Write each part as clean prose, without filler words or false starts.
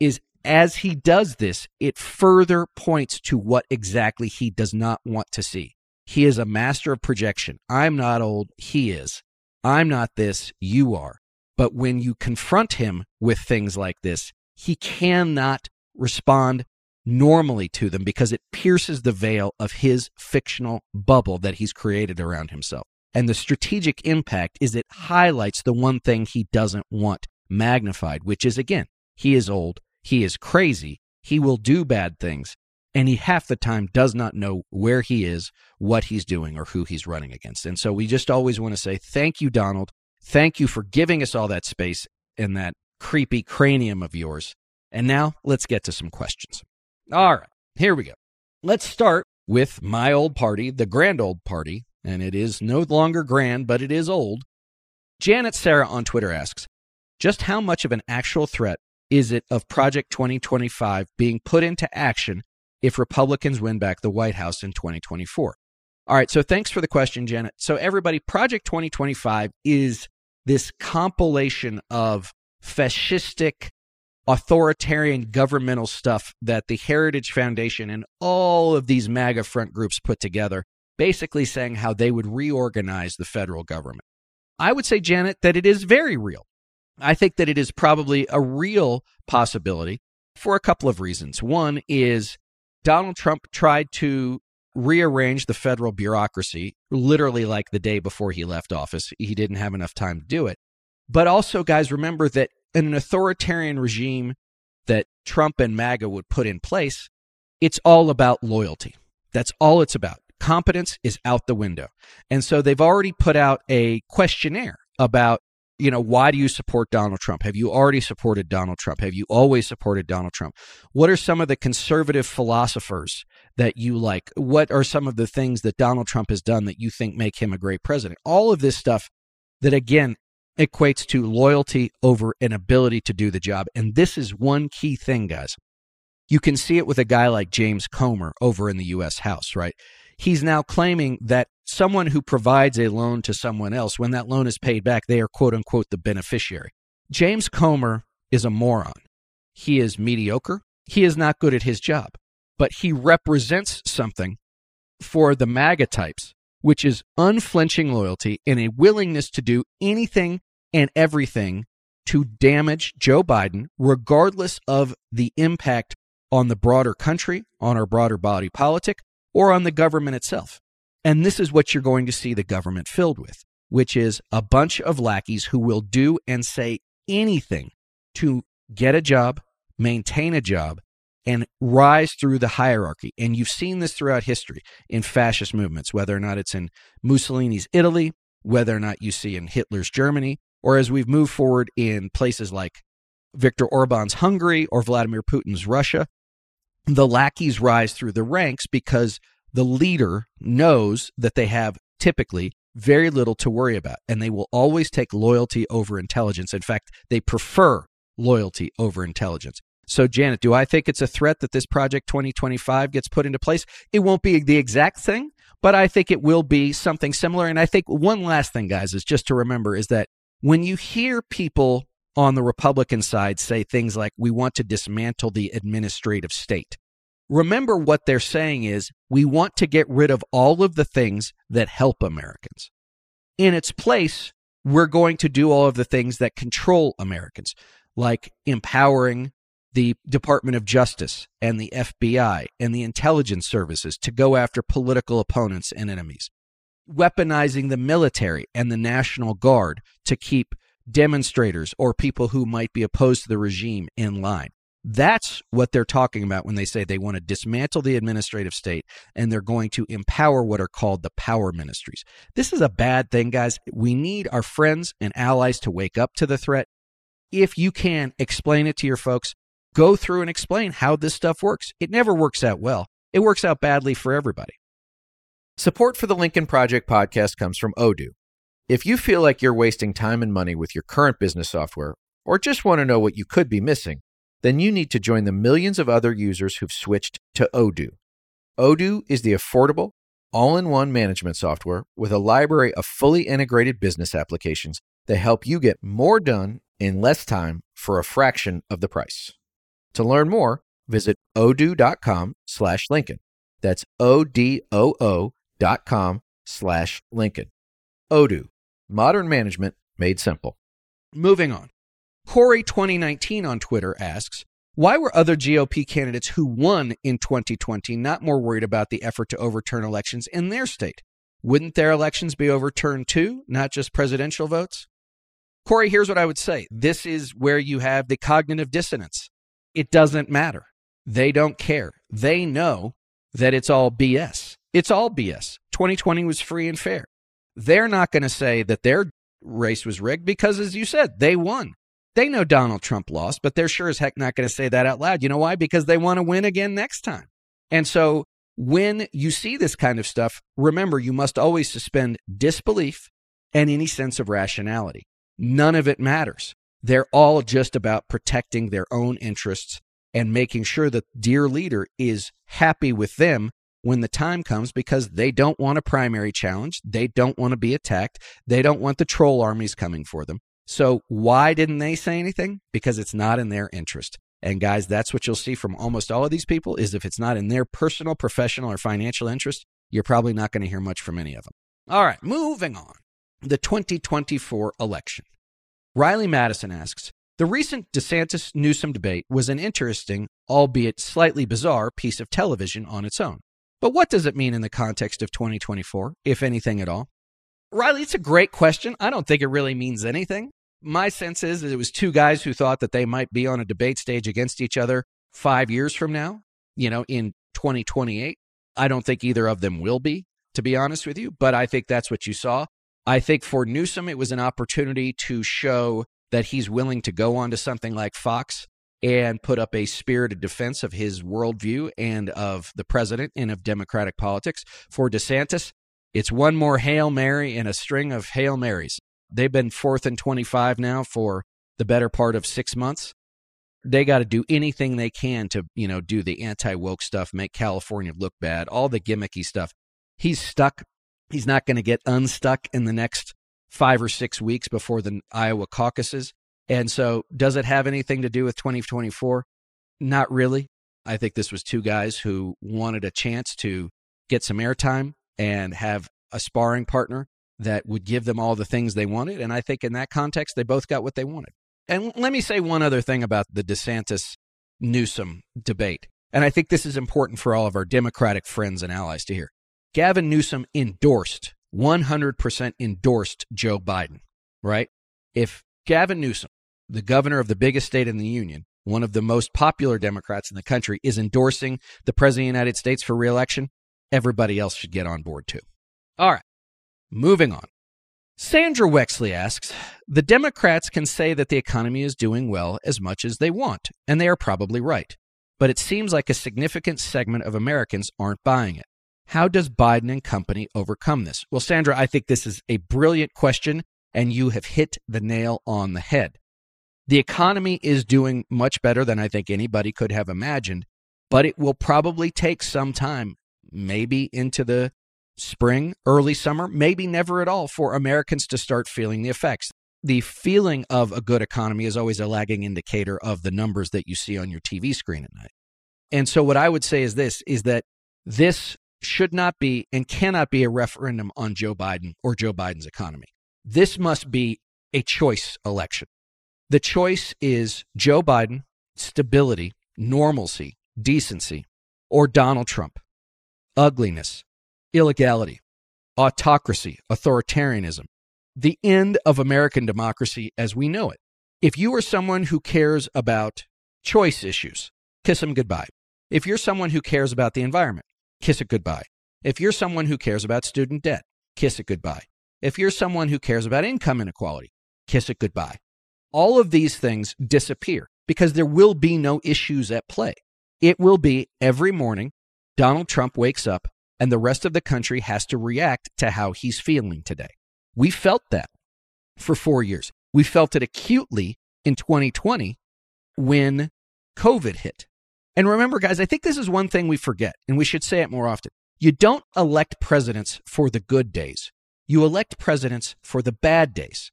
is, as he does this, it further points to what exactly he does not want to see. He is a master of projection. I'm not old. He is. I'm not this. You are. But when you confront him with things like this, he cannot respond normally to them because it pierces the veil of his fictional bubble that he's created around himself. And the strategic impact is it highlights the one thing he doesn't want magnified, which is, again, he is old, he is crazy, he will do bad things, and he half the time does not know where he is, what he's doing, or who he's running against. And so we just always want to say, thank you, Donald. Thank you for giving us all that space in that creepy cranium of yours. And now let's get to some questions. All right, here we go. Let's start with my old party, the grand old party, and it is no longer grand, but it is old. Janet Sarah on Twitter asks, just how much of an actual threat is it of Project 2025 being put into action if Republicans win back the White House in 2024? All right, so thanks for the question, Janet. So everybody, Project 2025 is this compilation of fascistic, authoritarian governmental stuff that the Heritage Foundation and all of these MAGA front groups put together, basically saying how they would reorganize the federal government. I would say, Janet, that it is very real. I think that it is probably a real possibility for a couple of reasons. One is Donald Trump tried to rearrange the federal bureaucracy literally like the day before he left office. He didn't have enough time to do it. But also, guys, remember that in an authoritarian regime that Trump and MAGA would put in place, it's all about loyalty. That's all it's about. Competence is out the window. And so they've already put out a questionnaire about, you know, why do you support Donald Trump? Have you already supported Donald Trump? Have you always supported Donald Trump? What are some of the conservative philosophers that you like? What are some of the things that Donald Trump has done that you think make him a great president? All of this stuff that, again, equates to loyalty over an ability to do the job. And this is one key thing, guys. You can see it with a guy like James Comer over in the U.S. House, right? He's now claiming that someone who provides a loan to someone else, when that loan is paid back, they are, quote unquote, the beneficiary. James Comer is a moron. He is mediocre. He is not good at his job, but he represents something for the MAGA types, which is unflinching loyalty and a willingness to do anything and everything to damage Joe Biden, regardless of the impact on the broader country, on our broader body politic, or on the government itself. And this is what you're going to see the government filled with, which is a bunch of lackeys who will do and say anything to get a job, maintain a job, and rise through the hierarchy. And you've seen this throughout history in fascist movements, whether or not it's in Mussolini's Italy, whether or not you see in Hitler's Germany, or as we've moved forward in places like Viktor Orban's Hungary or Vladimir Putin's Russia. The lackeys rise through the ranks because the leader knows that they have typically very little to worry about, and they will always take loyalty over intelligence. In fact, they prefer loyalty over intelligence. So, Janet, do I think it's a threat that this Project 2025 gets put into place? It won't be the exact thing, but I think it will be something similar. And I think one last thing, guys, is just to remember is that when you hear people on the Republican side say things like, we want to dismantle the administrative state, remember what they're saying is, we want to get rid of all of the things that help Americans. In its place, we're going to do all of the things that control Americans, like empowering the Department of Justice and the FBI and the intelligence services to go after political opponents and enemies, weaponizing the military and the National Guard to keep demonstrators or people who might be opposed to the regime in line. That's what they're talking about when they say they want to dismantle the administrative state and they're going to empower what are called the power ministries. This is a bad thing, guys. We need our friends and allies to wake up to the threat. If you can, explain it to your folks. Go through and explain how this stuff works. It never works out well. It works out badly for everybody. Support for the Lincoln Project podcast comes from Odoo. If you feel like you're wasting time and money with your current business software, or just want to know what you could be missing, then you need to join the millions of other users who've switched to Odoo. Odoo is the affordable, all-in-one management software with a library of fully integrated business applications that help you get more done in less time for a fraction of the price. To learn more, visit odoo.com/Lincoln. That's ODOO.com/Lincoln. Odoo. Modern management made simple. Moving on. Corey 2019 on Twitter asks, why were other GOP candidates who won in 2020 not more worried about the effort to overturn elections in their state? Wouldn't their elections be overturned too, not just presidential votes? Corey, here's what I would say. This is where you have the cognitive dissonance. It doesn't matter. They don't care. They know that it's all BS. It's all BS. 2020 was free and fair. They're not going to say that their race was rigged because, as you said, they won. They know Donald Trump lost, but they're sure as heck not going to say that out loud. You know why? Because they want to win again next time. And so when you see this kind of stuff, remember, you must always suspend disbelief and any sense of rationality. None of it matters. They're all just about protecting their own interests and making sure that dear leader is happy with them when the time comes, because they don't want a primary challenge. They don't want to be attacked. They don't want the troll armies coming for them. So why didn't they say anything? Because it's not in their interest. And guys, that's what you'll see from almost all of these people is if it's not in their personal, professional, or financial interest, you're probably not going to hear much from any of them. All right, moving on. The 2024 election. Riley Madison asks, the recent DeSantis-Newsom debate was an interesting, albeit slightly bizarre, piece of television on its own. But what does it mean in the context of 2024, if anything at all? Riley, it's a great question. I don't think it really means anything. My sense is that it was two guys who thought that they might be on a debate stage against each other 5 years from now, you know, in 2028. I don't think either of them will be, to be honest with you, but I think that's what you saw. I think for Newsom, it was an opportunity to show that he's willing to go onto something like Fox and put up a spirited defense of his worldview and of the president and of Democratic politics. For DeSantis, it's one more Hail Mary and a string of Hail Marys. They've been 4th and 25 now for the better part of 6 months. They got to do anything they can to, you know, do the anti-woke stuff, make California look bad, all the gimmicky stuff. He's stuck. He's not going to get unstuck in the next 5 or 6 weeks before the Iowa caucuses. And so does it have anything to do with 2024? Not really. I think this was two guys who wanted a chance to get some airtime and have a sparring partner that would give them all the things they wanted. And I think in that context, they both got what they wanted. And let me say one other thing about the DeSantis-Newsom debate. And I think this is important for all of our Democratic friends and allies to hear. Gavin Newsom endorsed, 100% endorsed Joe Biden, right? If Gavin Newsom, the governor of the biggest state in the union, one of the most popular Democrats in the country, is endorsing the president of the United States for reelection, everybody else should get on board too. All right, moving on. Sandra Wexley asks, the Democrats can say that the economy is doing well as much as they want, and they are probably right. But it seems like a significant segment of Americans aren't buying it. How does Biden and company overcome this? Well, Sandra, I think this is a brilliant question, and you have hit the nail on the head. The economy is doing much better than I think anybody could have imagined, but it will probably take some time, maybe into the spring, early summer, maybe never at all, for Americans to start feeling the effects. The feeling of a good economy is always a lagging indicator of the numbers that you see on your TV screen at night. And so what I would say is this, is that this should not be and cannot be a referendum on Joe Biden or Joe Biden's economy. This must be a choice election. The choice is Joe Biden, stability, normalcy, decency, or Donald Trump, ugliness, illegality, autocracy, authoritarianism, the end of American democracy as we know it. If you are someone who cares about choice issues, kiss them goodbye. If you're someone who cares about the environment, kiss it goodbye. If you're someone who cares about student debt, kiss it goodbye. If you're someone who cares about income inequality, kiss it goodbye. All of these things disappear because there will be no issues at play. It will be every morning Donald Trump wakes up and the rest of the country has to react to how he's feeling today. We felt that for 4 years. We felt it acutely in 2020 when COVID hit. And remember, guys, I think this is one thing we forget, and we should say it more often. You don't elect presidents for the good days. You elect presidents for the bad days.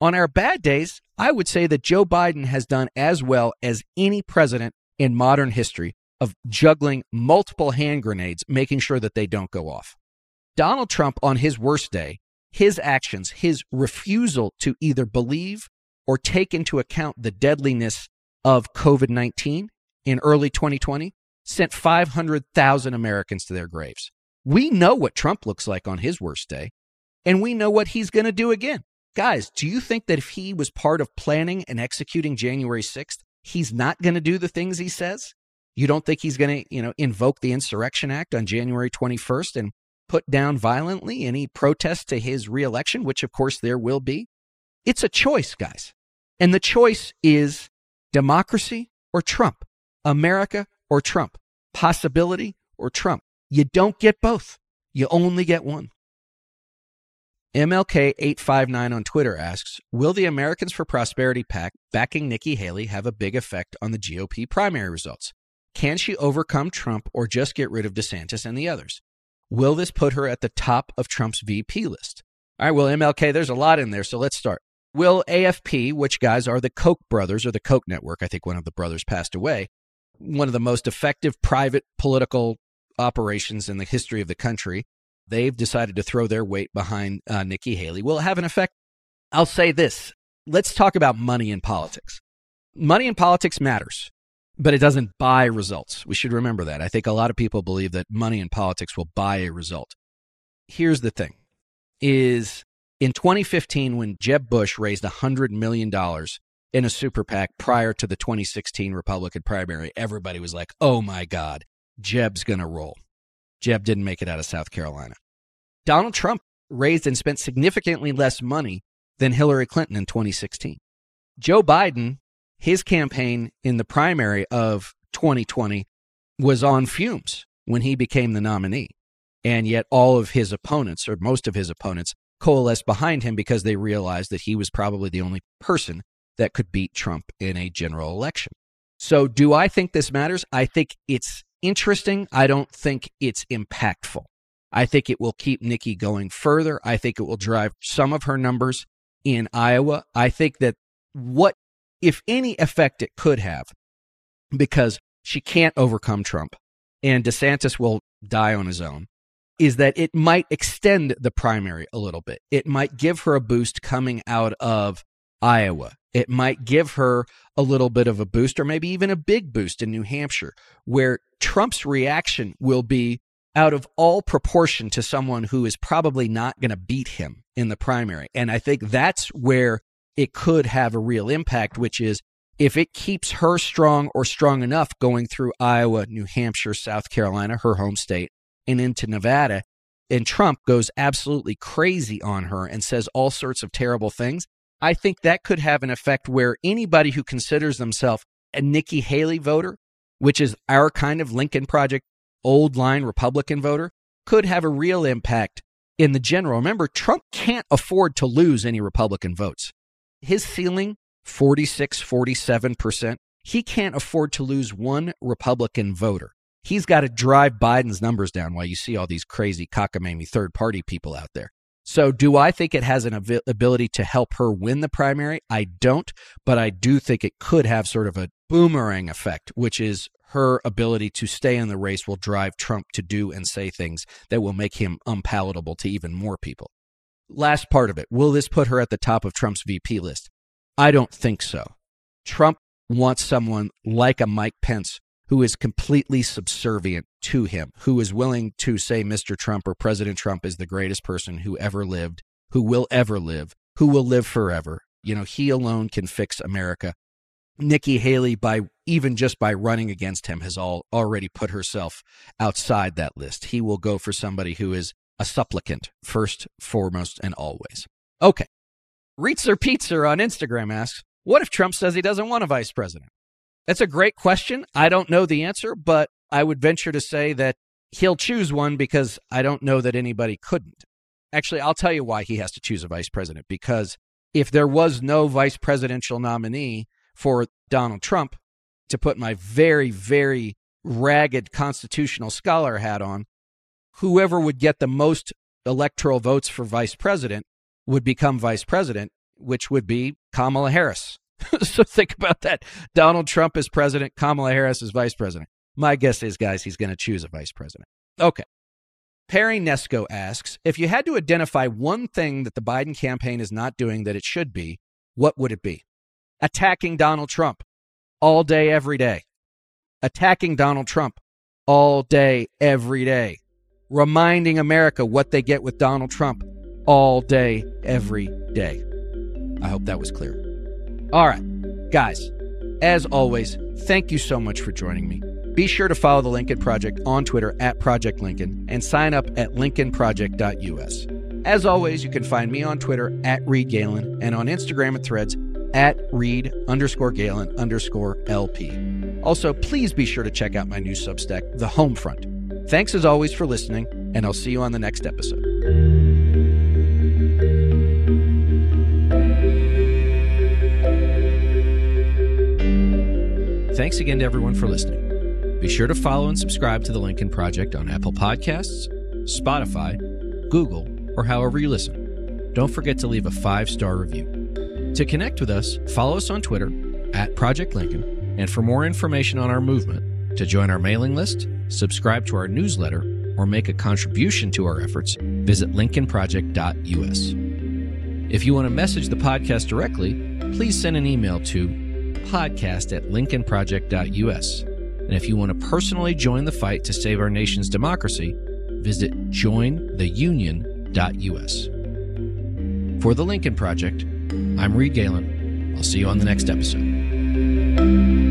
On our bad days, I would say that Joe Biden has done as well as any president in modern history of juggling multiple hand grenades, making sure that they don't go off. Donald Trump, on his worst day, his actions, his refusal to either believe or take into account the deadliness of COVID-19 in early 2020, sent 500,000 Americans to their graves. We know what Trump looks like on his worst day, and we know what he's going to do again. Guys, do you think that if he was part of planning and executing January 6th, he's not going to do the things he says? You don't think he's going to, invoke the Insurrection Act on January 21st and put down violently any protest to his reelection, which, of course, there will be? It's a choice, guys. And the choice is democracy or Trump, America or Trump, possibility or Trump. You don't get both. You only get one. MLK859 on Twitter asks, will the Americans for Prosperity PAC backing Nikki Haley have a big effect on the GOP primary results? Can she overcome Trump or just get rid of DeSantis and the others? Will this put her at the top of Trump's VP list? All right, well, MLK, there's a lot in there, so let's start. Will AFP, which guys are the Koch brothers or the Koch network, I think one of the brothers passed away, one of the most effective private political operations in the history of the country, they've decided to throw their weight behind Nikki Haley. Will it have an effect? I'll say this. Let's talk about money in politics. Money in politics matters, but it doesn't buy results. We should remember that. I think a lot of people believe that money in politics will buy a result. Here's the thing, is in 2015, when Jeb Bush raised $100 million in a super PAC prior to the 2016 Republican primary, everybody was like, oh my God, Jeb's going to roll. Jeb didn't make it out of South Carolina. Donald Trump raised and spent significantly less money than Hillary Clinton in 2016. Joe Biden, his campaign in the primary of 2020 was on fumes when he became the nominee. And yet all of his opponents, or most of his opponents, coalesced behind him because they realized that he was probably the only person that could beat Trump in a general election. So do I think this matters? I think it's interesting. I don't think it's impactful. I think it will keep Nikki going further. I think it will drive some of her numbers in Iowa. I think that what, if any, effect it could have, because she can't overcome Trump and DeSantis will die on his own, is that it might extend the primary a little bit. It might give her a boost coming out of Iowa. It might give her a little bit of a boost, or maybe even a big boost in New Hampshire, where Trump's reaction will be out of all proportion to someone who is probably not going to beat him in the primary. And I think that's where it could have a real impact, which is if it keeps her strong or strong enough going through Iowa, New Hampshire, South Carolina, her home state, and into Nevada, and Trump goes absolutely crazy on her and says all sorts of terrible things, I think that could have an effect where anybody who considers themselves a Nikki Haley voter, which is our kind of Lincoln Project, old line Republican voter, could have a real impact in the general. Remember, Trump can't afford to lose any Republican votes. His ceiling, 46, 47%. He can't afford to lose one Republican voter. He's got to drive Biden's numbers down while you see all these crazy cockamamie third-party people out there. So do I think it has an ability to help her win the primary? I don't, but I do think it could have sort of a boomerang effect, which is her ability to stay in the race will drive Trump to do and say things that will make him unpalatable to even more people. Last part of it, will this put her at the top of Trump's VP list? I don't think so. Trump wants someone like a Mike Pence who is completely subservient to him, who is willing to say Mr. Trump or President Trump is the greatest person who ever lived, who will ever live, who will live forever. You know, he alone can fix America. Nikki Haley, even just by running against him, has already put herself outside that list. He will go for somebody who is a supplicant, first, foremost, and always. Okay. Reitzer Pizza on Instagram asks, what if Trump says he doesn't want a vice president? That's a great question. I don't know the answer, but I would venture to say that he'll choose one because I don't know that anybody couldn't. Actually, I'll tell you why he has to choose a vice president, because if there was no vice presidential nominee for Donald Trump, to put my very, very ragged constitutional scholar hat on, whoever would get the most electoral votes for vice president would become vice president, which would be Kamala Harris. So think about that. Donald Trump is president. Kamala Harris is vice president. My guess is, guys, he's going to choose a vice president. Okay. Perry Nesco asks, if you had to identify one thing that the Biden campaign is not doing that it should be, what would it be? Attacking Donald Trump all day, every day. Attacking Donald Trump all day, every day. Reminding America what they get with Donald Trump all day, every day. I hope that was clear. All right, guys, as always, thank you so much for joining me. Be sure to follow the Lincoln Project on Twitter at Project Lincoln and sign up at lincolnproject.us. As always, you can find me on Twitter at Reed Galen and on Instagram and Threads at Reed_Galen_LP. Also, please be sure to check out my new Substack, The Home Front. Thanks as always for listening, and I'll see you on the next episode. Thanks again to everyone for listening. Be sure to follow and subscribe to The Lincoln Project on Apple Podcasts, Spotify, Google, or however you listen. Don't forget to leave a 5-star review. To connect with us, follow us on Twitter at Project Lincoln, and for more information on our movement, to join our mailing list, subscribe to our newsletter, or make a contribution to our efforts, visit lincolnproject.us. If you want to message the podcast directly, please send an email to podcast@lincolnproject.us. And if you want to personally join the fight to save our nation's democracy, visit jointheunion.us. For The Lincoln Project, I'm Reed Galen. I'll see you on the next episode.